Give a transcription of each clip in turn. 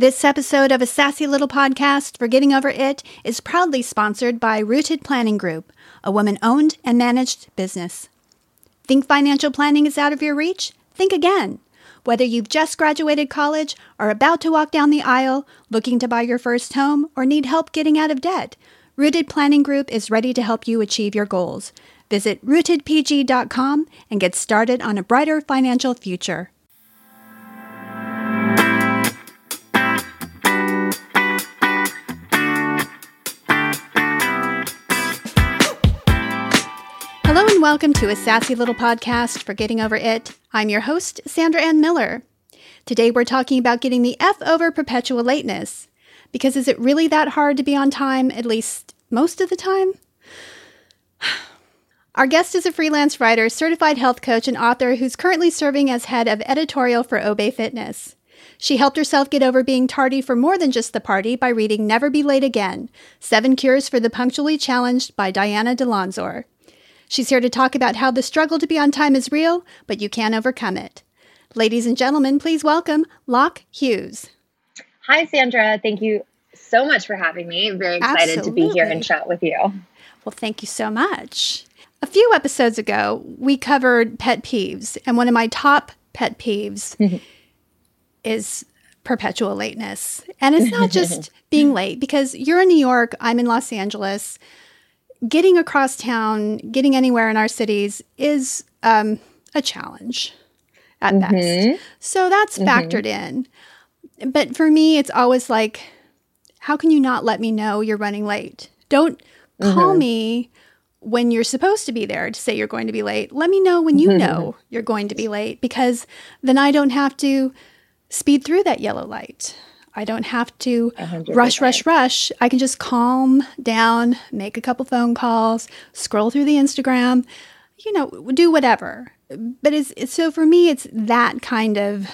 This episode of A Sassy Little Podcast for Getting Over It is proudly sponsored by Rooted Planning Group, a woman-owned and managed business. Think financial planning is out of your reach? Think again. Whether you've just graduated college, are about to walk down the aisle, looking to buy your first home, or need help getting out of debt, Rooted Planning Group is ready to help you achieve your goals. Visit RootedPG.com and get started on a brighter financial future. Hello and welcome to A Sassy Little Podcast for Getting Over It. I'm your host, Sandra Ann Miller. Today we're talking about getting the F over perpetual lateness. Because is it really that hard to be on time, at least most of the time? Our guest is a freelance writer, certified health coach, and author who's currently serving as head of editorial for Obey Fitness. She helped herself get over being tardy for more than just the party by reading Never Be Late Again, 7 Cures for the Punctually Challenged by Diana DeLonzor. She's here to talk about how the struggle to be on time is real, but you can overcome it. Ladies and gentlemen, please welcome Locke Hughes. Hi, Sandra. Thank you so much for having me. I'm very excited to be here and chat with you. Well, thank you so much. A few episodes ago, we covered pet peeves, and one of my top pet peeves is perpetual lateness. And it's not just being late, because you're in New York, I'm in Los Angeles. Getting across town, getting anywhere in our cities is a challenge at best. So that's factored in. But for me, it's always like, how can you not let me know you're running late? Don't call me when you're supposed to be there to say you're going to be late. Let me know when you know you're going to be late, because then I don't have to speed through that yellow light. I don't have to 100%. rush. I can just calm down, make a couple phone calls, scroll through the Instagram, you know, do whatever. But it's so for me, it's that kind of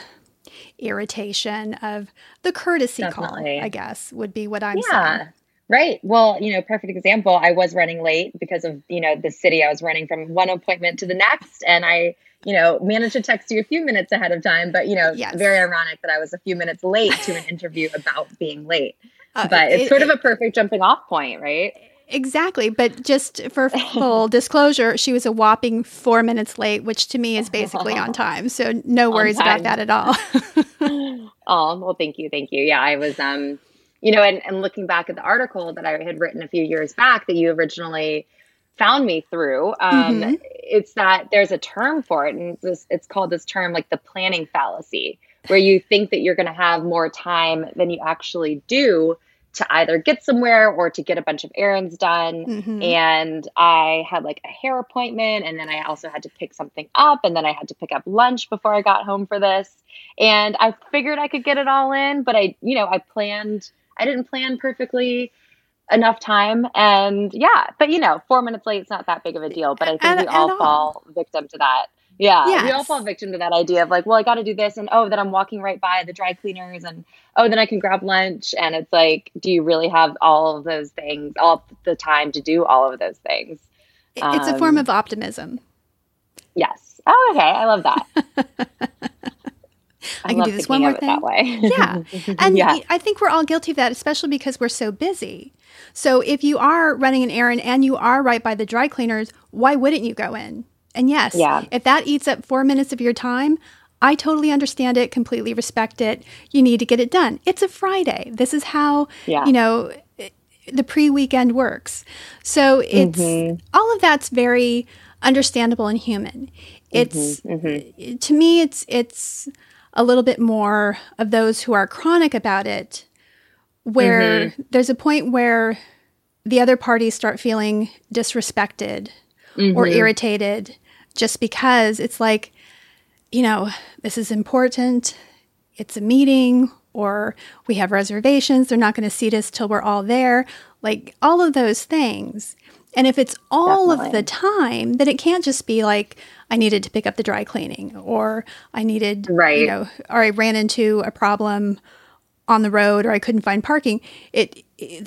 irritation of the courtesy call, I guess, would be what I'm saying. Right. Well, you know, perfect example. I was running late because of, you know, the city. I was running from one appointment to the next, and I, you know, managed to text you a few minutes ahead of time. But, you know, very ironic that I was a few minutes late to an interview about being late. But it's sort of a perfect jumping off point, right? Exactly. But just for full disclosure, she was a whopping 4 minutes late, which to me is basically on time. So no worries about that at all. Oh, well, thank you. Thank you. Yeah, I was... You know, and looking back at the article that I had written a few years back that you originally found me through, it's that there's a term for it. And it's called this term like the planning fallacy, where you think that you're going to have more time than you actually do to either get somewhere or to get a bunch of errands done. And I had like a hair appointment, and then I also had to pick something up, and then I had to pick up lunch before I got home for this. And I figured I could get it all in, but I didn't plan perfectly enough time. And but you know, 4 minutes late is not that big of a deal, but I think we all fall victim to that. Yeah. Yes. We all fall victim to that idea of like, well, I got to do this. And, oh, then I'm walking right by the dry cleaners, and, oh, then I can grab lunch. And it's like, do you really have all of those things, all the time to do all of those things? It's a form of optimism. Yes. Oh, okay. I love that. I can do this one more thing. That way. Yeah. And I think we're all guilty of that, especially because we're so busy. So if you are running an errand and you are right by the dry cleaners, why wouldn't you go in? And if that eats up 4 minutes of your time, I totally understand it, completely respect it. You need to get it done. It's a Friday. This is how, you know, the pre-weekend works. So it's all of that's very understandable and human. It's to me, it's a little bit more of those who are chronic about it, where there's a point where the other parties start feeling disrespected or irritated, just because it's like, you know, this is important, it's a meeting, or we have reservations, they're not going to seat us till we're all there, like all of those things. And if it's all of the time, then it can't just be like, I needed to pick up the dry cleaning, or I needed, you know, or I ran into a problem on the road, or I couldn't find parking. It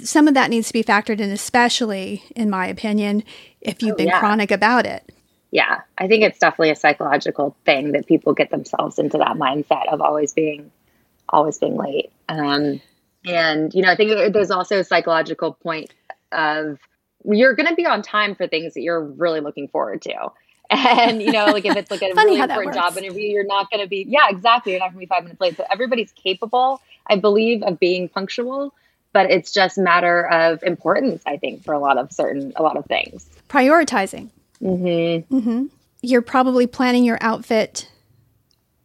some of that needs to be factored in, especially, in my opinion, if you've been chronic about it. Yeah, I think it's definitely a psychological thing that people get themselves into that mindset of always being late. And, you know, I think there's also a psychological point of you're going to be on time for things that you're really looking forward to. And, you know, like if it's like a really important job interview, you're not going to be, yeah, exactly. You're not going to be 5 minutes late. So everybody's capable, I believe, of being punctual, but it's just a matter of importance, I think, for a lot of things. Prioritizing. Mm-hmm. Mm-hmm. You're probably planning your outfit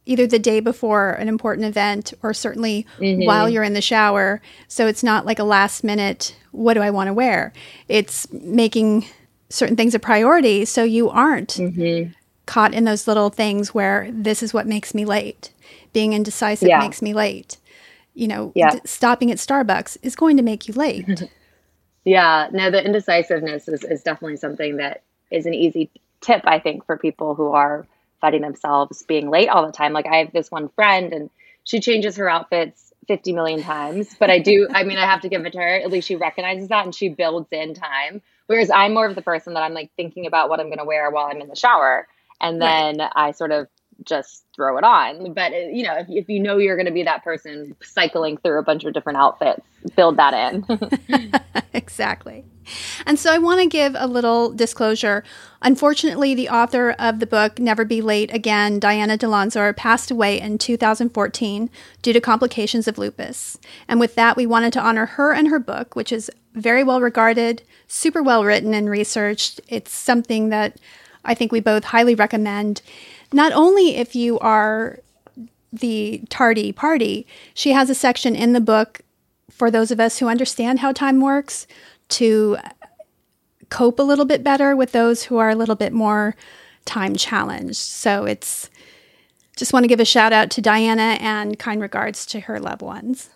either the day before an important event or certainly while you're in the shower. So it's not like a last minute, what do I want to wear? It's making certain things a priority so you aren't caught in those little things where this is what makes me late. Being indecisive makes me late. You know, stopping at Starbucks is going to make you late. Yeah. No, the indecisiveness is definitely something that is an easy tip, I think, for people who are fighting themselves being late all the time. Like I have this one friend and she changes her outfits 50 million times, but I have to give it to her. At least she recognizes that and she builds in time. Whereas I'm more of the person that I'm like thinking about what I'm going to wear while I'm in the shower. And then I sort of just throw it on. But, you know, if you know you're going to be that person cycling through a bunch of different outfits, build that in. Exactly. And so I want to give a little disclosure. Unfortunately, the author of the book, Never Be Late Again, Diana DeLonzor, passed away in 2014 due to complications of lupus. And with that, we wanted to honor her and her book, which is very well regarded, super well written and researched. It's something that I think we both highly recommend. Not only if you are the tardy party, she has a section in the book for those of us who understand how time works to cope a little bit better with those who are a little bit more time challenged. So it's just want to give a shout out to Diana and kind regards to her loved ones.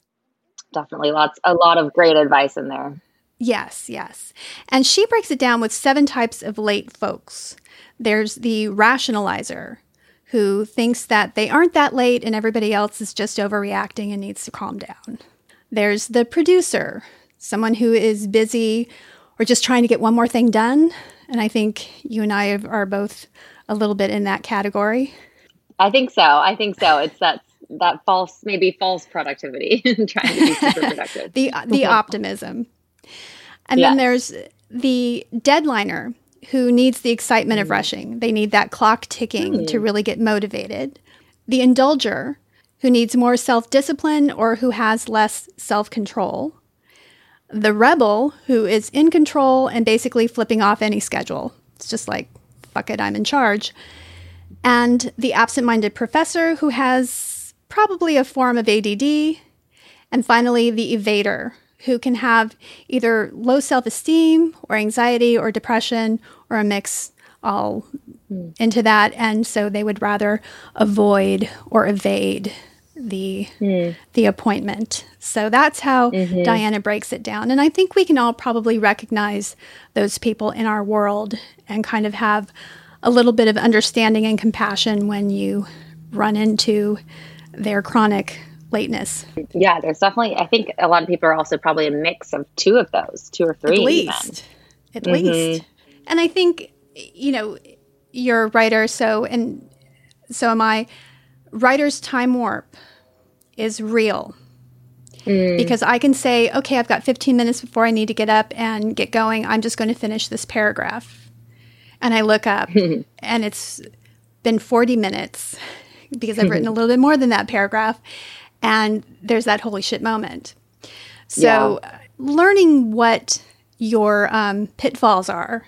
Definitely a lot of great advice in there. Yes, yes. And she breaks it down with 7 types of late folks. There's the rationalizer, who thinks that they aren't that late and everybody else is just overreacting and needs to calm down. There's the producer, someone who is busy or just trying to get one more thing done. And I think you and I are both a little bit in that category. I think so. It's that false productivity, trying to be super productive. The optimism. And then there's the deadliner, who needs the excitement of rushing. They need that clock ticking to really get motivated. The indulger, who needs more self-discipline or who has less self-control. The rebel, who is in control and basically flipping off any schedule. It's just like, fuck it, I'm in charge. And the absent-minded professor, who has probably a form of ADD. And finally, the evader, who can have either low self-esteem or anxiety or depression or a mix all into that. And so they would rather avoid or evade the appointment. So that's how Diana breaks it down. And I think we can all probably recognize those people in our world and kind of have a little bit of understanding and compassion when you run into their chronic lateness. Yeah, there's definitely, I think a lot of people are also probably a mix of two of those, 2 or 3. At least. And I think, you know, you're a writer, so am I. Writer's time warp is real. Because I can say, okay, I've got 15 minutes before I need to get up and get going. I'm just going to finish this paragraph. And I look up and it's been 40 minutes because I've written a little bit more than that paragraph. And there's that holy shit moment. So learning what your pitfalls are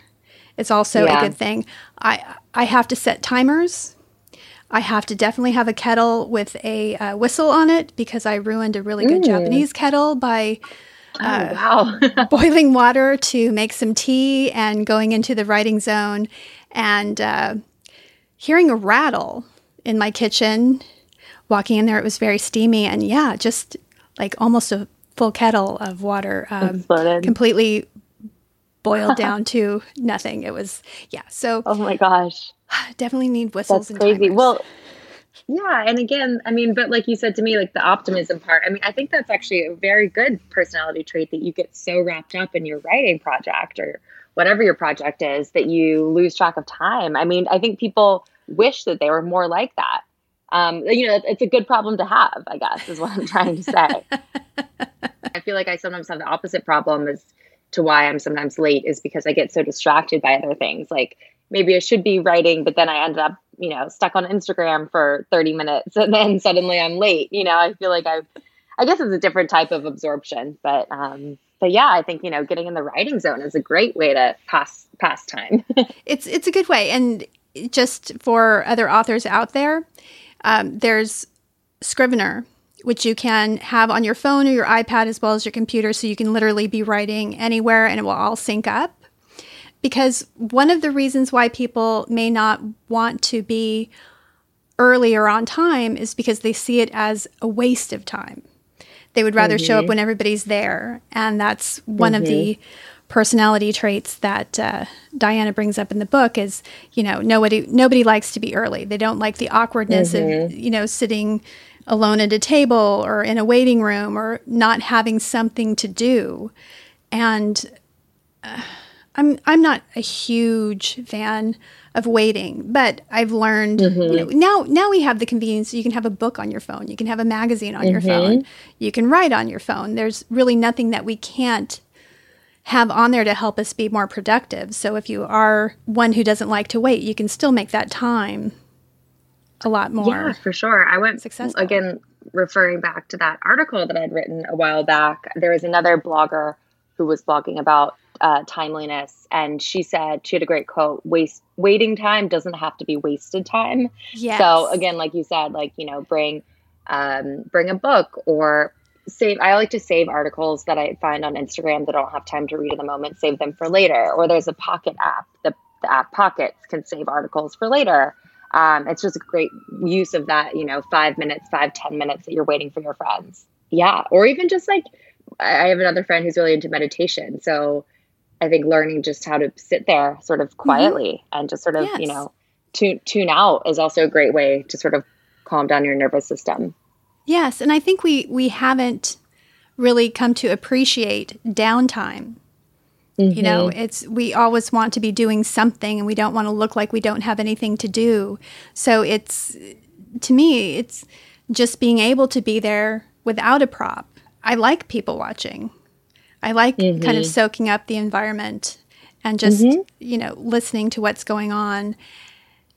is also a good thing. I have to set timers. I have to definitely have a kettle with a whistle on it because I ruined a really good Japanese kettle by boiling water to make some tea and going into the writing zone and hearing a rattle in my kitchen. Walking in there, it was very steamy and just like almost a full kettle of water completely boiled down to nothing. It was, so. Oh my gosh. Definitely need whistles. That's and crazy. Timers. Well, yeah. And again, I mean, but like you said to me, like the optimism part, I mean, I think that's actually a very good personality trait that you get so wrapped up in your writing project or whatever your project is that you lose track of time. I mean, I think people wish that they were more like that. It's a good problem to have, I guess, is what I'm trying to say. I feel like I sometimes have the opposite problem as to why I'm sometimes late is because I get so distracted by other things. Like maybe I should be writing, but then I end up, stuck on Instagram for 30 minutes and then suddenly I'm late. I feel like I guess it's a different type of absorption, but yeah, I think, getting in the writing zone is a great way to pass time. It's a good way. And just for other authors out there, there's Scrivener, which you can have on your phone or your iPad as well as your computer. So you can literally be writing anywhere and it will all sync up. Because one of the reasons why people may not want to be early or on time is because they see it as a waste of time. They would rather show up when everybody's there. And that's one of the personality traits that Diana brings up in the book is, nobody likes to be early. They don't like the awkwardness of, sitting alone at a table or in a waiting room or not having something to do. And I'm not a huge fan of waiting, but I've learned now we have the convenience. You can have a book on your phone. You can have a magazine on your phone. You can write on your phone. There's really nothing that we can't have on there to help us be more productive. So if you are one who doesn't like to wait, you can still make that time a lot more. Yeah, for sure. I went successful. Again, referring back to that article that I'd written a while back, there was another blogger who was blogging about timeliness. And she said, she had a great quote, waiting time doesn't have to be wasted time. Yes. So again, like you said, bring a book or save. I like to save articles that I find on Instagram that I don't have time to read in the moment, save them for later. Or there's a Pocket app, the app Pockets can save articles for later. It's just a great use of that, 5 minutes, 10 minutes that you're waiting for your friends. Yeah. Or even just I have another friend who's really into meditation. So I think learning just how to sit there sort of quietly and just sort of, tune out is also a great way to sort of calm down your nervous system. Yes. And I think we haven't really come to appreciate downtime. We always want to be doing something and we don't want to look like we don't have anything to do. So to me, it's just being able to be there without a prop. I like people watching. I like kind of soaking up the environment and just, listening to what's going on.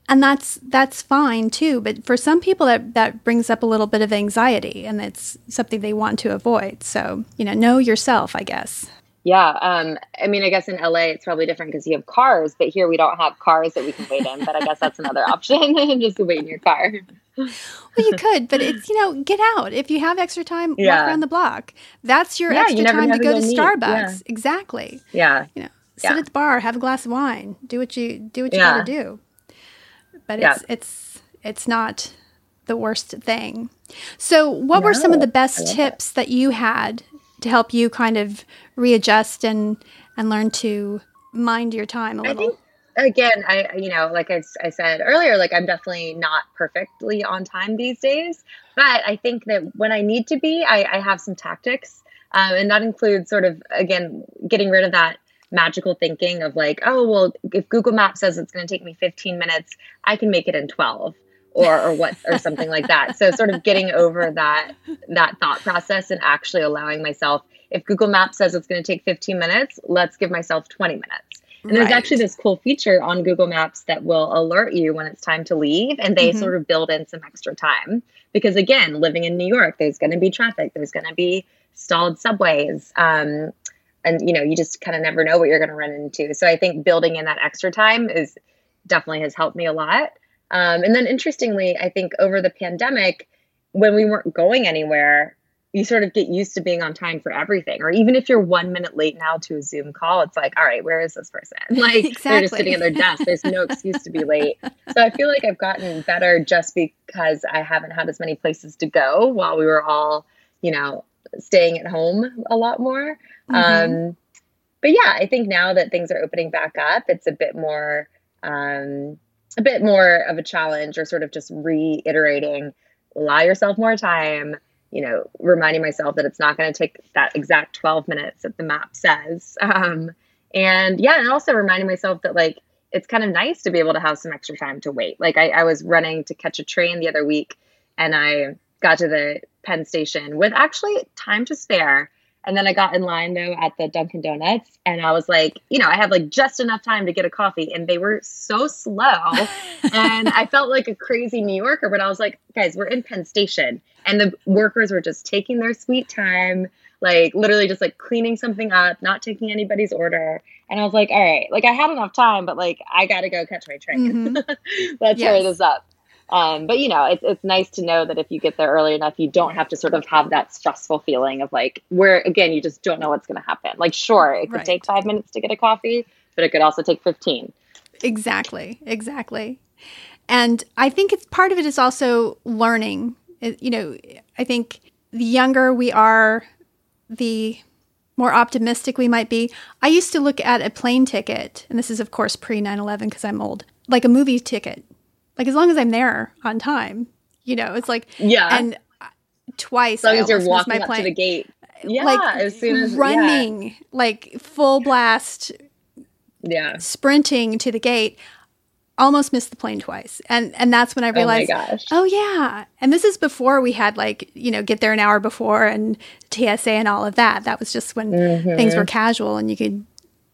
And that's fine too. But for some people that brings up a little bit of anxiety and it's something they want to avoid. So, know yourself, I guess. Yeah. I guess in LA it's probably different because you have cars, but here we don't have cars that we can wait in. But I guess that's another option. Just wait in your car. Well, you could, but it's, get out. If you have extra time, walk around the block. That's your extra time to go to Starbucks. Yeah. Exactly. Yeah. Sit at the bar, have a glass of wine, do what you got to do. But it's not the worst thing. So what were some of the best tips that you had to help you kind of readjust and learn to mind your time a little? Again, I said earlier, I'm definitely not perfectly on time these days, but I think that when I need to be, I have some tactics. And that includes sort of, again, getting rid of that magical thinking of if Google Maps says it's going to take me 15 minutes, I can make it in 12 or something like that. So sort of getting over that thought process and actually allowing myself, if Google Maps says it's going to take 15 minutes, let's give myself 20 minutes. And there's actually this cool feature on Google Maps that will alert you when it's time to leave. And they sort of build in some extra time because, again, living in New York, there's going to be traffic. There's going to be stalled subways. And you just kind of never know what you're going to run into. So I think building in that extra time is definitely has helped me a lot. And then interestingly, I think over the pandemic, when we weren't going anywhere, you sort of get used to being on time for everything. Or even if you're 1 minute late now to a Zoom call, it's all right, where is this person? They're just sitting at their desk. There's no excuse to be late. So I feel like I've gotten better just because I haven't had as many places to go while we were all, staying at home a lot more. But yeah, I think now that things are opening back up, it's a bit more of a challenge or sort of just reiterating, allow yourself more time, reminding myself that it's not going to take that exact 12 minutes that the map says. And also reminding myself that it's kind of nice to be able to have some extra time to wait. Like I was running to catch a train the other week and I got to the Penn Station with actually time to spare. And then I got in line though at the Dunkin' Donuts and I was like, you know, I had like just enough time to get a coffee and they were so slow and I felt like a crazy New Yorker, but I was like, guys, we're in Penn Station and the workers were just taking their sweet time, like literally just like cleaning something up, not taking anybody's order. And I was like, all right, like I had enough time, but like, I got to go catch my train. Mm-hmm. Let's hurry this up. But you know, it's nice to know that if you get there early enough, you don't have to sort of have that stressful feeling of like, where again, you just don't know what's going to happen. Like, sure, it could take 5 minutes to get a coffee, but it could also take 15. Exactly. And I think it's part of it is also learning. You know, I think the younger we are, the more optimistic we might be. I used to look at a plane ticket, and this is of course pre 9/11 because I'm old, like a movie ticket. Like, as long as I'm there on time, you know, it's like, and twice. As long as you're walking up to the gate. Yeah. Like, as soon as running, like full blast, sprinting to the gate, almost missed the plane twice. And that's when I realized, oh yeah. And this is before we had like, you know, get there an hour before and TSA and all of that. That was just when things were casual and you could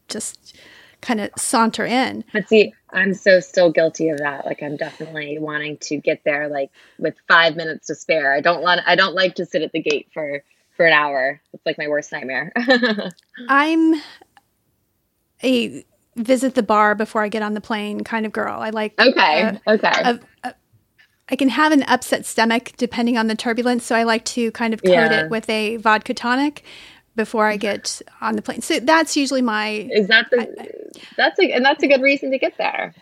just kind of saunter in. But see, I'm so still guilty of that. Like, I'm definitely wanting to get there like with 5 minutes to spare. I don't like to sit at the gate for an hour. It's like my worst nightmare. I'm a visit the bar before I get on the plane kind of girl. I like I can have an upset stomach depending on the turbulence, so I like to kind of coat it with a vodka tonic before I get on the plane. So that's usually my... and that's a good reason to get there.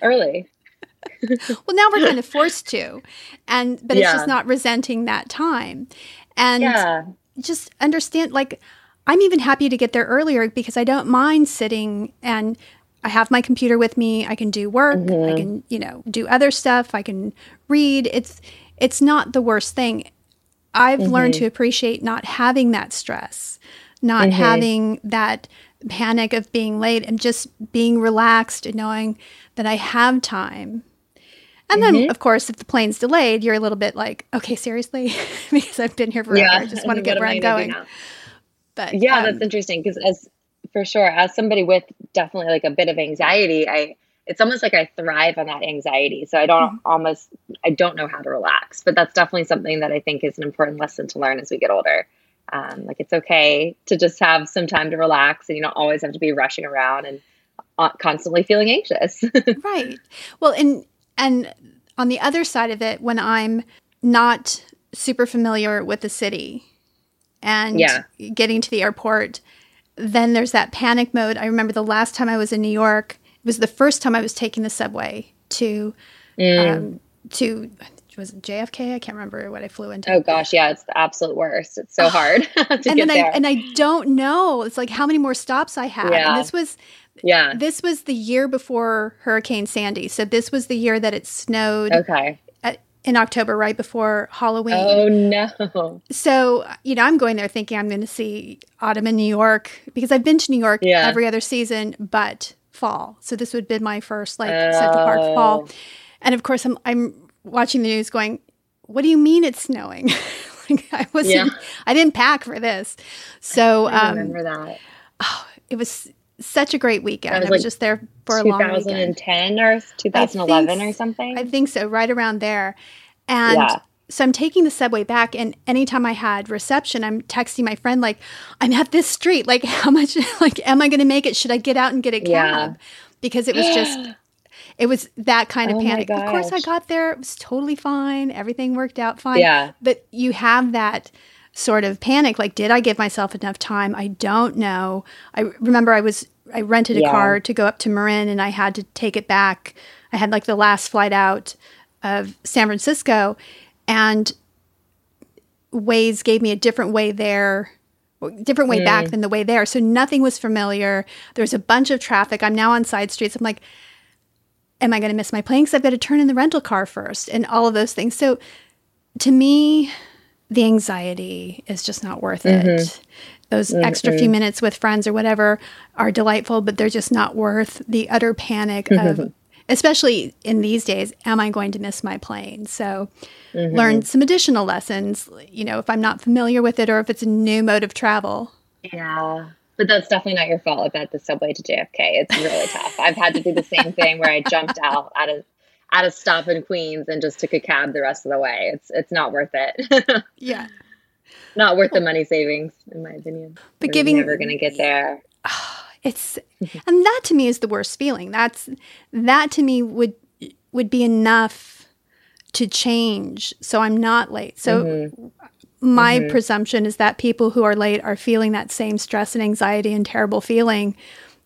Early. Well, now we're kind of forced to. But it's just not resenting that time. And just understand, like, I'm even happy to get there earlier because I don't mind sitting and I have my computer with me. I can do work. I can, you know, do other stuff. I can read. It's not the worst thing. I've learned to appreciate not having that stress, not having that panic of being late and just being relaxed and knowing that I have time. And then, of course, if the plane's delayed, you're a little bit like, okay, seriously? Because I've been here forever. I just want to get where I'm going. But yeah, that's interesting because as somebody with definitely like a bit of anxiety, it's almost like I thrive on that anxiety. So I don't know how to relax, but that's definitely something that I think is an important lesson to learn as we get older. Like, it's okay to just have some time to relax and you don't always have to be rushing around and constantly feeling anxious. Right. Well, and on the other side of it, when I'm not super familiar with the city and getting to the airport, then there's that panic mode. I remember the last time I was in New York, it was the first time I was taking the subway to was it JFK? I can't remember what I flew into. Oh gosh, yeah, it's the absolute worst. It's so hard to get there. And I don't know. It's like how many more stops I had. Yeah. And this was the year before Hurricane Sandy. So this was the year that it snowed in October, right before Halloween. Oh no. So, you know, I'm going there thinking I'm going to see autumn in New York because I've been to New York every other season, but fall. So this would be my first like Central Park fall. And of course I'm watching the news going, what do you mean it's snowing? Like I didn't pack for this. So I remember that. Oh, it was such a great weekend. I was just there for a long weekend. 2010 or 2011 or something. I think so. Right around there. And so I'm taking the subway back, and anytime I had reception, I'm texting my friend, like, I'm at this street. Like, how much, like, am I going to make it? Should I get out and get a cab? Yeah. Because it was it was that kind of panic. Of course, I got there. It was totally fine. Everything worked out fine. Yeah. But you have that sort of panic. Like, did I give myself enough time? I don't know. I remember I rented a car to go up to Marin, and I had to take it back. I had, like, the last flight out of San Francisco. And Waze gave me a different way back than the way there. So nothing was familiar. There's a bunch of traffic. I'm now on side streets. I'm like, am I going to miss my plane? Because I've got to turn in the rental car first and all of those things. So to me, the anxiety is just not worth it. Those extra few minutes with friends or whatever are delightful, but they're just not worth the utter panic of, especially in these days, am I going to miss my plane? So learn some additional lessons, you know, if I'm not familiar with it or if it's a new mode of travel. Yeah. But that's definitely not your fault about the subway to JFK. It's really tough. I've had to do the same thing where I jumped out at a stop in Queens and just took a cab the rest of the way. It's not worth it. Yeah. Not worth the money savings, in my opinion. But we're never going to get there. Oh, and that to me is the worst feeling. That to me would be enough to change, so I'm not late. So my presumption is that people who are late are feeling that same stress and anxiety and terrible feeling.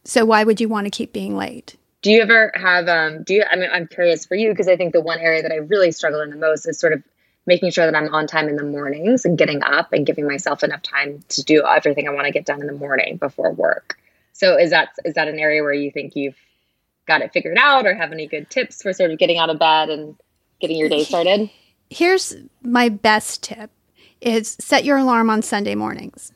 So why would you want to keep being late? Do you ever have? I mean, I'm curious for you because I think the one area that I really struggle in the most is sort of making sure that I'm on time in the mornings and getting up and giving myself enough time to do everything I want to get done in the morning before work. So is that an area where you think you've got it figured out, or have any good tips for sort of getting out of bed and getting your day started? Here's my best tip is set your alarm on Sunday mornings.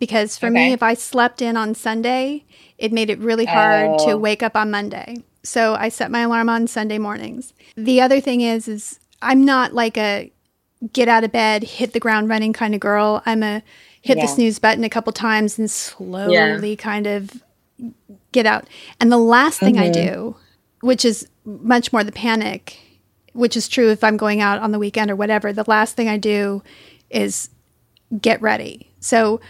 Because for me, if I slept in on Sunday, it made it really hard to wake up on Monday. So I set my alarm on Sunday mornings. The other thing is I'm not like a get out of bed, hit the ground running kind of girl. I'm a hit the snooze button a couple times and slowly kind of get out. And the last thing I do, which is much more the panic, which is true if I'm going out on the weekend or whatever, the last thing I do is get ready. So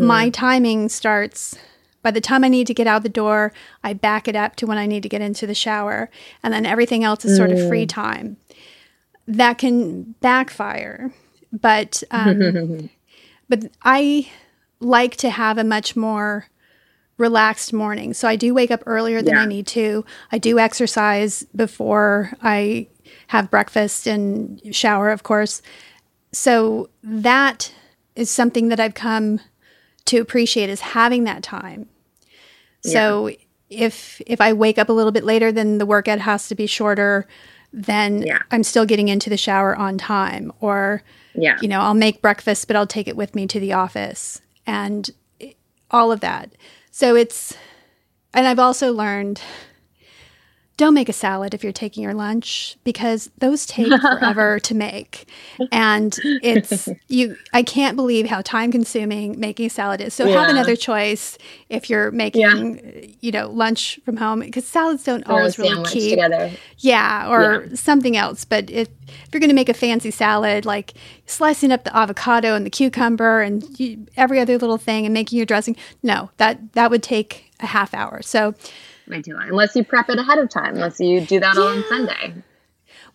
my timing starts by the time I need to get out the door, I back it up to when I need to get into the shower. And then everything else is sort of free time. That can backfire, but I like to have a much more relaxed morning. So I do wake up earlier than I need to. I do exercise before I have breakfast and shower, of course. So that is something that I've come to appreciate is having that time. So if I wake up a little bit later, then the workout has to be shorter. Then I'm still getting into the shower on time, or, you know, I'll make breakfast, but I'll take it with me to the office and all of that. So and I've also learned, don't make a salad if you're taking your lunch because those take forever to make. And I can't believe how time consuming making salad is. So have another choice if you're making, you know, lunch from home, because salads don't always really keep together. Yeah. Or something else. But if you're going to make a fancy salad, like slicing up the avocado and the cucumber and every other little thing and making your dressing. No, that would take a half hour. So unless you prep it ahead of time, unless you do that all on Sunday.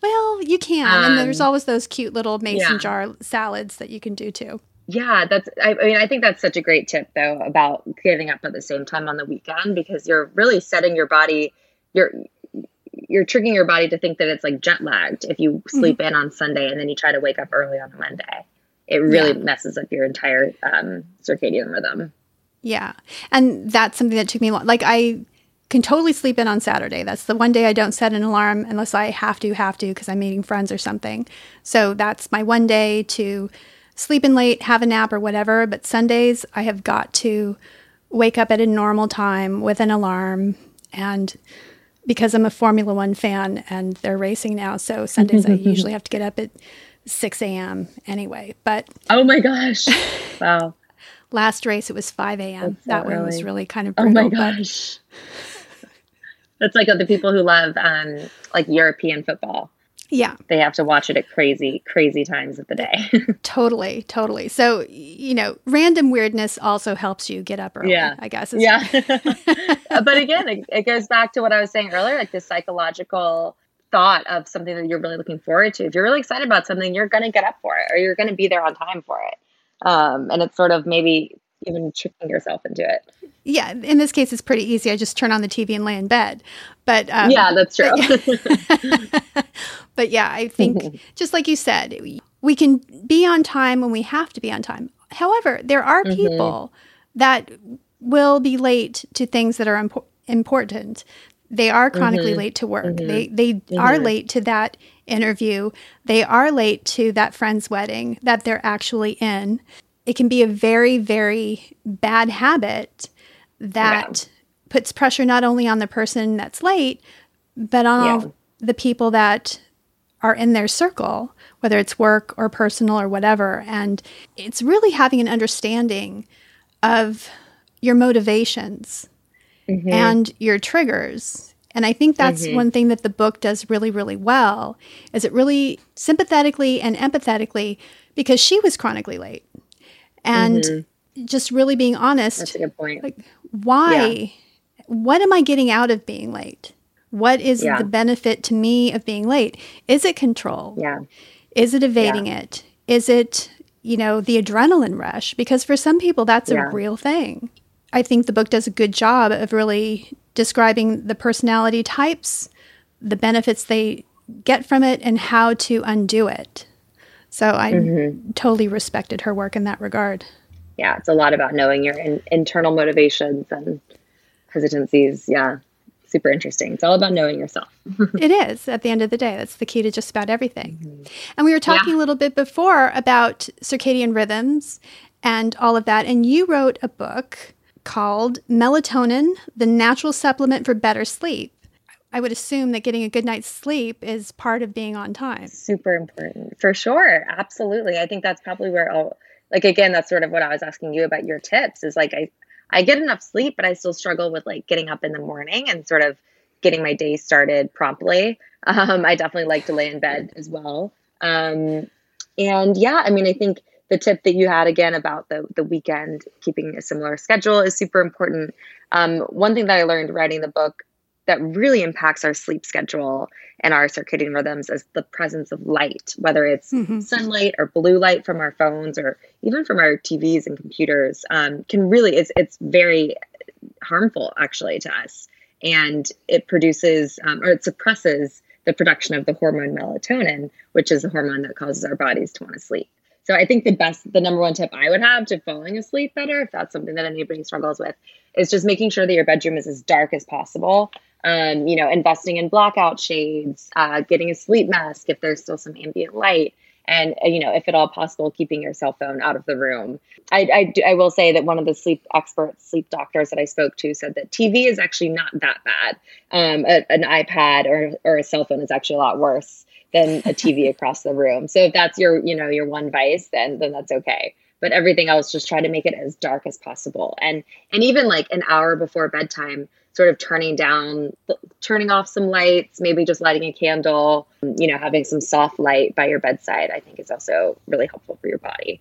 Well, you can. And there's always those cute little mason jar salads that you can do too. Yeah, I think that's such a great tip though about giving up at the same time on the weekend, because you're really setting your body, you're tricking your body to think that it's like jet lagged if you sleep in on Sunday and then you try to wake up early on Monday. It really messes up your entire circadian rhythm. Yeah. And that's something that took me long. Like I can totally sleep in on Saturday. That's the one day I don't set an alarm unless I have to because I'm meeting friends or something. So that's my one day to sleep in late, have a nap or whatever. But Sundays, I have got to wake up at a normal time with an alarm. And because I'm a Formula One fan and they're racing now, so Sundays I usually have to get up at 6 a.m. anyway. But oh my gosh. Wow. Last race, it was 5 a.m. That one was really kind of brutal. Oh my gosh. That's like the people who love like European football. Yeah. They have to watch it at crazy, crazy times of the day. Totally, totally. So, you know, random weirdness also helps you get up early, I guess. Yeah. But again, it goes back to what I was saying earlier, like the psychological thought of something that you're really looking forward to. If you're really excited about something, you're going to get up for it or you're going to be there on time for it. And it's sort of maybe even tricking yourself into it. Yeah, in this case, it's pretty easy. I just turn on the TV and lay in bed. But yeah, that's true. But yeah, I think just like you said, we can be on time when we have to be on time. However, there are people that will be late to things that are important. They are chronically late to work. They are late to that interview, they are late to that friend's wedding that they're actually in. It can be a very, very bad habit that puts pressure not only on the person that's late, but on all the people that are in their circle, whether it's work or personal or whatever. And it's really having an understanding of your motivations and your triggers. And I think that's one thing that the book does really, really well, is it really sympathetically and empathetically, because she was chronically late. And just really being honest. That's a good point. Like, why? What am I getting out of being late? What is the benefit to me of being late? Is it control? Is it evading it? Is it, you know, the adrenaline rush? Because for some people, that's a real thing. I think the book does a good job of really describing the personality types, the benefits they get from it, and how to undo it. So I totally respected her work in that regard. Yeah, it's a lot about knowing your internal motivations and hesitancies. Yeah, super interesting. It's all about knowing yourself. It is, at the end of the day. That's the key to just about everything. And we were talking a little bit before about circadian rhythms and all of that. And you wrote a book called Melatonin: The Natural Supplement for Better Sleep. I would assume that getting a good night's sleep is part of being on time. Super important. For sure. Absolutely. I think that's probably where I'll, like, again, that's sort of what I was asking you about your tips, is like, I get enough sleep, but I still struggle with like getting up in the morning and sort of getting my day started promptly. I definitely like to lay in bed as well. And yeah, I mean, I think the tip that you had again about the weekend, keeping a similar schedule, is super important. One thing that I learned writing the book that really impacts our sleep schedule and our circadian rhythms is the presence of light, whether it's sunlight or blue light from our phones or even from our TVs and computers, can really, it's very harmful actually to us. And it produces, or it suppresses the production of the hormone melatonin, which is a hormone that causes our bodies to want to sleep. So I think the number one tip I would have to falling asleep better, if that's something that anybody struggles with, is just making sure that your bedroom is as dark as possible. You know, investing in blackout shades, getting a sleep mask if there's still some ambient light, and, you know, if at all possible, keeping your cell phone out of the room. I will say that one of the sleep experts, sleep doctors that I spoke to said that TV is actually not that bad. An iPad or a cell phone is actually a lot worse than a TV across the room. So if that's your, you know, your one vice, then that's okay. But everything else, just try to make it as dark as possible. And even like an hour before bedtime, sort of turning off some lights, maybe just lighting a candle, you know, having some soft light by your bedside, I think is also really helpful for your body.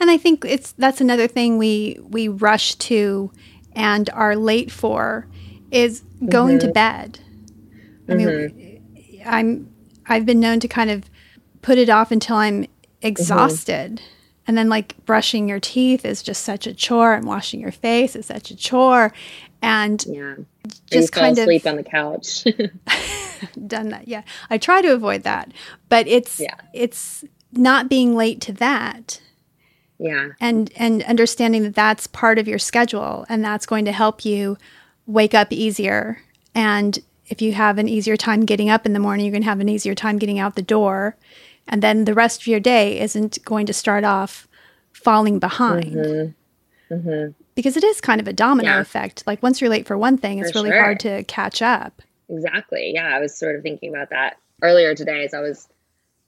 And I think that's another thing we rush to and are late for, is going to bed. I mean, I've been known to kind of put it off until I'm exhausted. And then, like, brushing your teeth is just such a chore, and washing your face is such a chore. And just kind of sleep on the couch. Done that. Yeah. I try to avoid that, but it's not being late to that. Yeah. And understanding that that's part of your schedule, and that's going to help you wake up easier. And if you have an easier time getting up in the morning, you're going to have an easier time getting out the door. And then the rest of your day isn't going to start off falling behind. Because it is kind of a domino effect. Like, once you're late for one thing, it's really hard to catch up. Exactly. Yeah, I was sort of thinking about that earlier today, as I was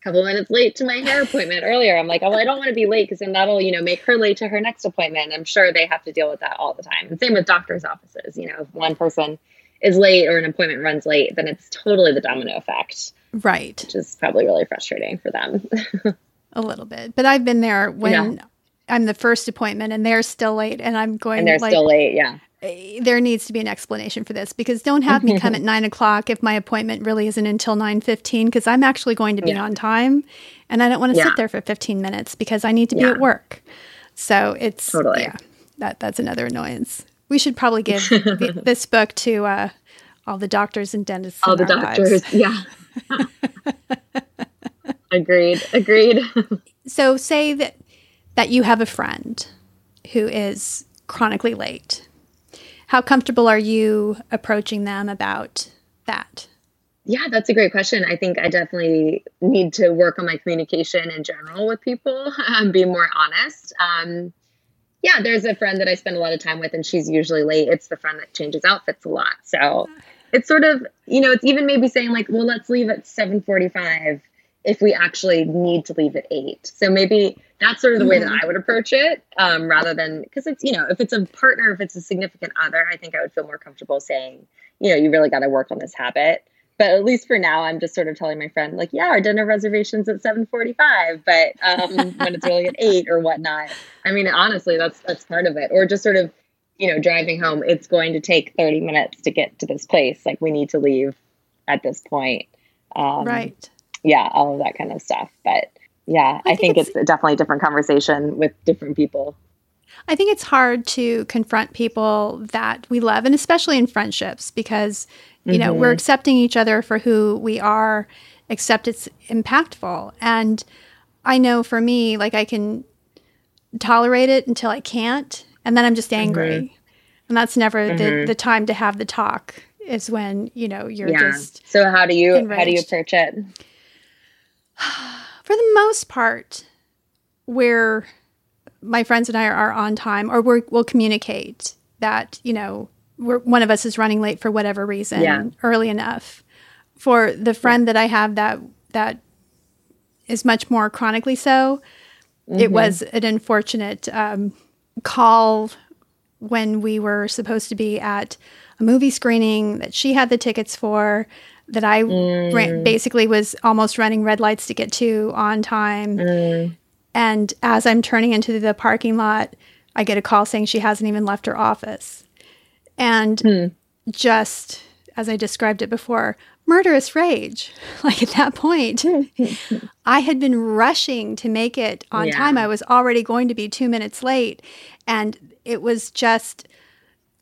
a couple minutes late to my hair appointment earlier. I'm like, oh, well, I don't want to be late, because then that'll, you know, make her late to her next appointment. I'm sure they have to deal with that all the time. And same with doctor's offices. You know, if one person is late or an appointment runs late, then it's totally the domino effect. Right. Which is probably really frustrating for them. A little bit. But I've been there when I'm the first appointment and they're still late, and I'm going, and they're like, still late, there needs to be an explanation for this, because don't have me come at 9 o'clock if my appointment really isn't until 9:15, because I'm actually going to be on time, and I don't want to sit there for 15 minutes because I need to be at work. So it's that's another annoyance. We should probably give this book to all the doctors and dentists. All the doctors, lives. Agreed. So say that you have a friend who is chronically late. How comfortable are you approaching them about that? Yeah, that's a great question. I think I definitely need to work on my communication in general with people and be more honest. Yeah, there's a friend that I spend a lot of time with and she's usually late. It's the friend that changes outfits a lot. So it's sort of, you know, it's even maybe saying like, well, let's leave at 7:45 if we actually need to leave at 8. So maybe that's sort of the way that I would approach it rather than, because it's, you know, if it's a partner, if it's a significant other, I think I would feel more comfortable saying, you know, you really got to work on this habit. But at least for now, I'm just sort of telling my friend, like, yeah, our dinner reservation's at 7:45, but when it's really at 8 or whatnot. I mean, honestly, that's part of it. Or just sort of, you know, driving home, it's going to take 30 minutes to get to this place. Like, we need to leave at this point. Right. Yeah, all of that kind of stuff. But, yeah, I think it's definitely a different conversation with different people. I think it's hard to confront people that we love, and especially in friendships, because you know, we're accepting each other for who we are, except it's impactful. And I know for me, like I can tolerate it until I can't. And then I'm just angry. And that's never the time to have the talk is when, you know, you're just So how do you approach it? For the most part, where my friends and I are on time or we'll communicate that, you know, one of us is running late for whatever reason early enough. For the friend that I have that is much more chronically so, it was an unfortunate call when we were supposed to be at a movie screening that she had the tickets for, that I basically was almost running red lights to get to on time. And as I'm turning into the parking lot, I get a call saying she hasn't even left her office. And just as I described it before, murderous rage. Like at that point, I had been rushing to make it on time. I was already going to be 2 minutes late. And it was just,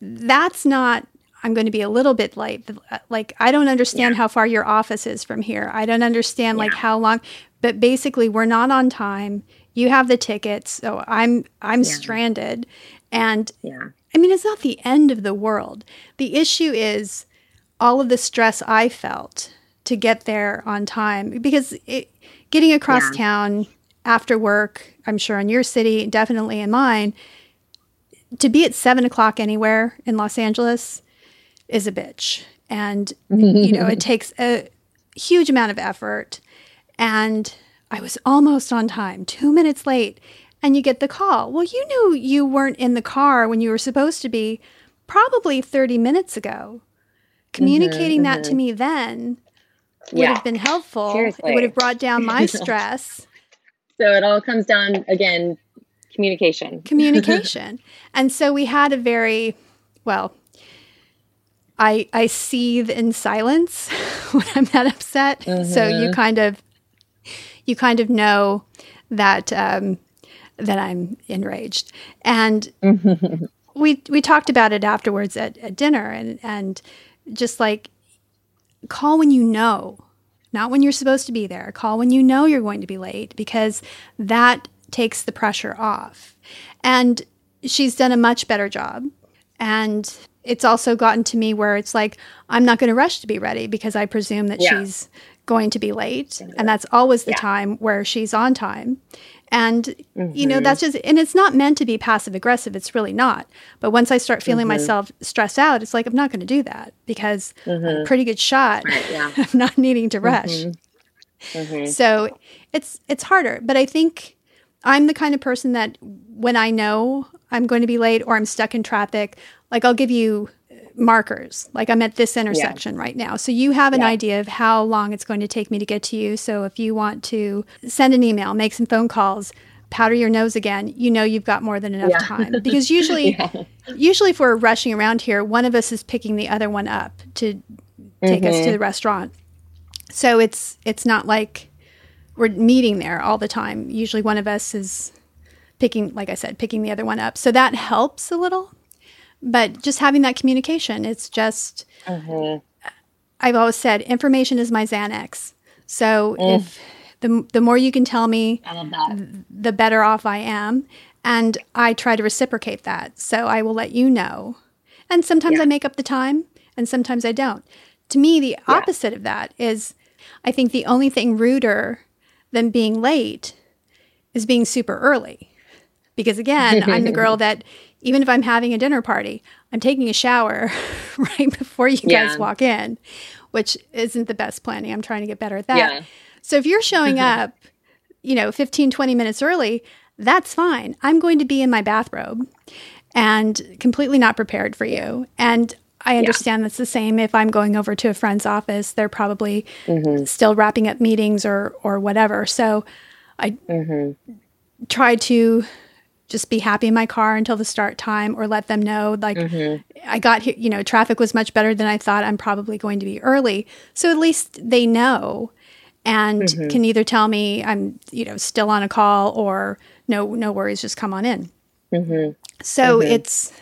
that's not, I'm going to be a little bit late. Like, I don't understand how far your office is from here. I don't understand like how long, but basically we're not on time. You have the tickets. So I'm stranded. And I mean, it's not the end of the world. The issue is all of the stress I felt to get there on time, because getting across town after work, I'm sure in your city, definitely in mine, to be at 7 o'clock anywhere in Los Angeles is a bitch. And, you know, it takes a huge amount of effort. And I was almost on time, 2 minutes late. And you get the call. Well, you knew you weren't in the car when you were supposed to be probably 30 minutes ago. Communicating that to me then would have been helpful. Seriously. It would have brought down my stress. So it all comes down, again, communication. And so we had a very, well, I seethe in silence when I'm that upset. So you kind of know that... that I'm enraged. And we talked about it afterwards at dinner and just like, call when you know, not when you're supposed to be there. Call when you know you're going to be late, because that takes the pressure off. And she's done a much better job. And it's also gotten to me where it's like, I'm not going to rush to be ready because I presume that she's going to be late. And that's always the time where she's on time. And, you know, that's just, and it's not meant to be passive aggressive. It's really not. But once I start feeling myself stressed out, it's like, I'm not going to do that because I'm a pretty good shot. Right, I'm not needing to rush. So it's harder. But I think I'm the kind of person that when I know I'm going to be late or I'm stuck in traffic, like I'll give you markers, like I'm at this intersection right now. So you have an idea of how long it's going to take me to get to you. So if you want to send an email, make some phone calls, powder your nose again, you know you've got more than enough time. Because usually, if we're rushing around here, one of us is picking the other one up to take us to the restaurant. So it's not like we're meeting there all the time. Usually one of us is picking, like I said, picking the other one up. So that helps a little. But just having that communication, it's just, I've always said, information is my Xanax. So if the more you can tell me, the better off I am. And I try to reciprocate that. So I will let you know. And sometimes I make up the time and sometimes I don't. To me, the opposite of that is, I think the only thing ruder than being late is being super early. Because again, I'm the girl that even if I'm having a dinner party, I'm taking a shower right before you guys walk in, which isn't the best planning. I'm trying to get better at that. Yeah. So if you're showing up, 15, 20 minutes early, that's fine. I'm going to be in my bathrobe and completely not prepared for you. And I understand that's the same if I'm going over to a friend's office. They're probably still wrapping up meetings or whatever. So I try to just be happy in my car until the start time, or let them know, like, I got here, traffic was much better than I thought. I'm probably going to be early. So at least they know and can either tell me I'm, still on a call, or no worries, just come on in. So it's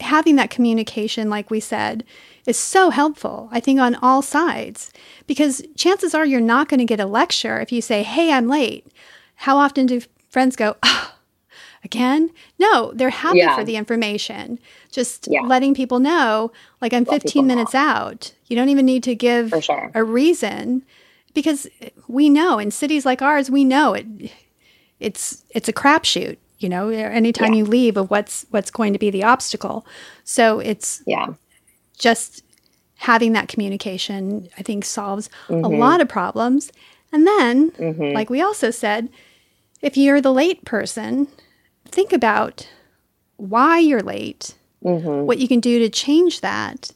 having that communication, like we said, is so helpful, I think, on all sides, because chances are you're not going to get a lecture if you say, hey, I'm late. How often do friends go, oh, again? No, they're happy for the information. Just letting people know, like, I'm 15 minutes out. You don't even need to give a reason, because we know in cities like ours, we know it's a crapshoot. Anytime you leave, of what's going to be the obstacle. So it's just having that communication, I think, solves a lot of problems. And then, like we also said, if you're the late person, think about why you're late, what you can do to change that,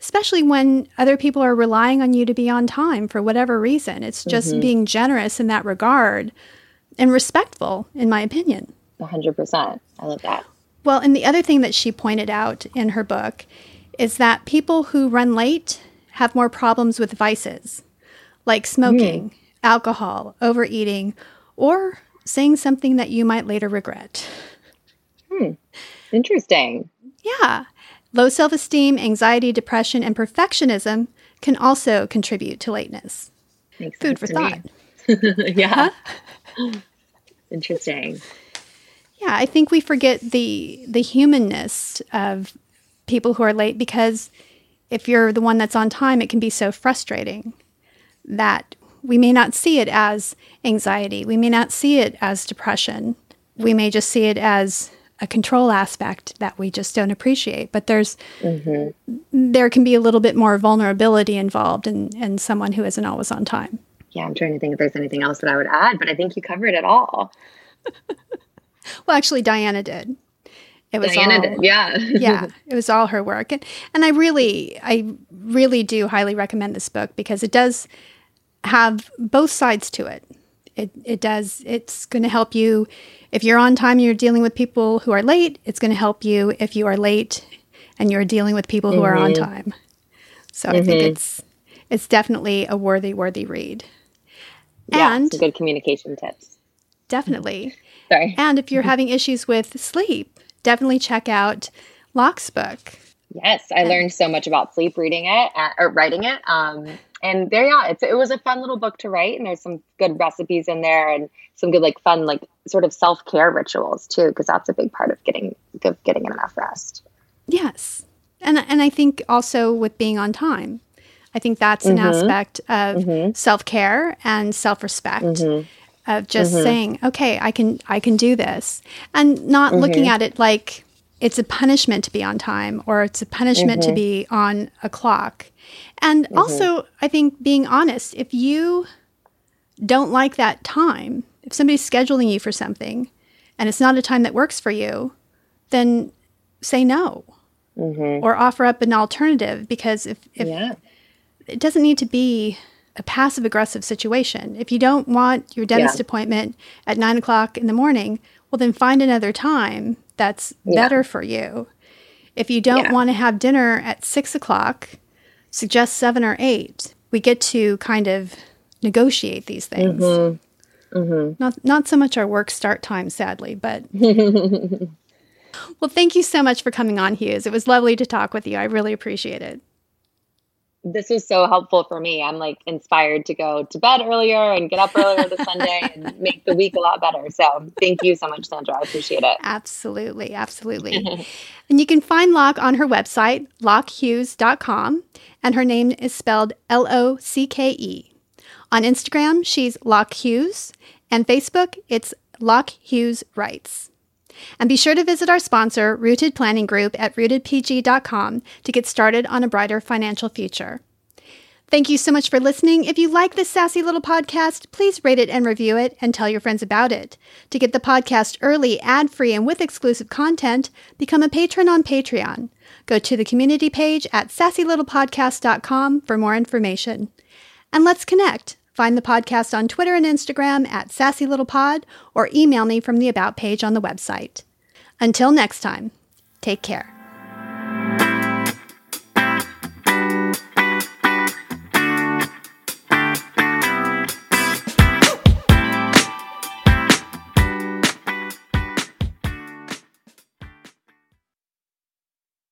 especially when other people are relying on you to be on time for whatever reason. It's just being generous in that regard and respectful, in my opinion. 100%. I love that. Well, and the other thing that she pointed out in her book is that people who run late have more problems with vices like smoking, alcohol, overeating, or saying something that you might later regret. Interesting. Yeah. Low self-esteem, anxiety, depression, and perfectionism can also contribute to lateness. Makes food for thought. Yeah. Huh? Interesting. Yeah, I think we forget the humanness of people who are late, because if you're the one that's on time, it can be so frustrating that we may not see it as anxiety. We may not see it as depression. We may just see it as a control aspect that we just don't appreciate. But there's there can be a little bit more vulnerability involved in someone who isn't always on time. Yeah, I'm trying to think if there's anything else that I would add, but I think you covered it all. Well, actually, Diana did. It was Diana all, did, yeah. Yeah, it was all her work. And I really do highly recommend this book, because it does have both sides to it. It does. It's going to help you if you're on time and you're dealing with people who are late. It's going to help you if you are late and you're dealing with people who are on time. So I think it's definitely a worthy read. Yeah, and some good communication tips. Definitely. Sorry. And if you're having issues with sleep, definitely check out Locke's book. Yes, I learned so much about sleep reading it, or writing it. And there, it was a fun little book to write, and there's some good recipes in there, and some good, like, fun, like, sort of self-care rituals too, because that's a big part of getting enough rest. Yes, and I think also with being on time, I think that's an aspect of self-care and self-respect. Of just saying, okay, I can do this, and not looking at it like it's a punishment to be on time, or it's a punishment to be on a clock. And also, I think being honest, if you don't like that time, if somebody's scheduling you for something and it's not a time that works for you, then say no or offer up an alternative, because if it doesn't need to be a passive-aggressive situation. If you don't want your dentist appointment at 9 o'clock in the morning, well, then find another time that's better for you. If you don't want to have dinner at 6 o'clock, suggest 7 or 8. We get to kind of negotiate these things. Not so much our work start time, sadly, but... Well, thank you so much for coming on, Hughes. It was lovely to talk with you. I really appreciate it. this was so helpful for me. I'm like inspired to go to bed earlier and get up earlier this Sunday and make the week a lot better. So thank you so much, Sandra. I appreciate it. Absolutely. Absolutely. And you can find Locke on her website, LockeHughes.com. And her name is spelled Locke. On Instagram, she's Locke Hughes. And Facebook, it's Locke Hughes Writes. And be sure to visit our sponsor, Rooted Planning Group, at RootedPG.com to get started on a brighter financial future. Thank you so much for listening. If you like this sassy little podcast, please rate it and review it and tell your friends about it. To get the podcast early, ad-free, and with exclusive content, become a patron on Patreon. Go to the community page at sassylittlepodcast.com for more information. And let's connect. Find the podcast on Twitter and Instagram at SassyLittlePod or email me from the About page on the website. Until next time, take care.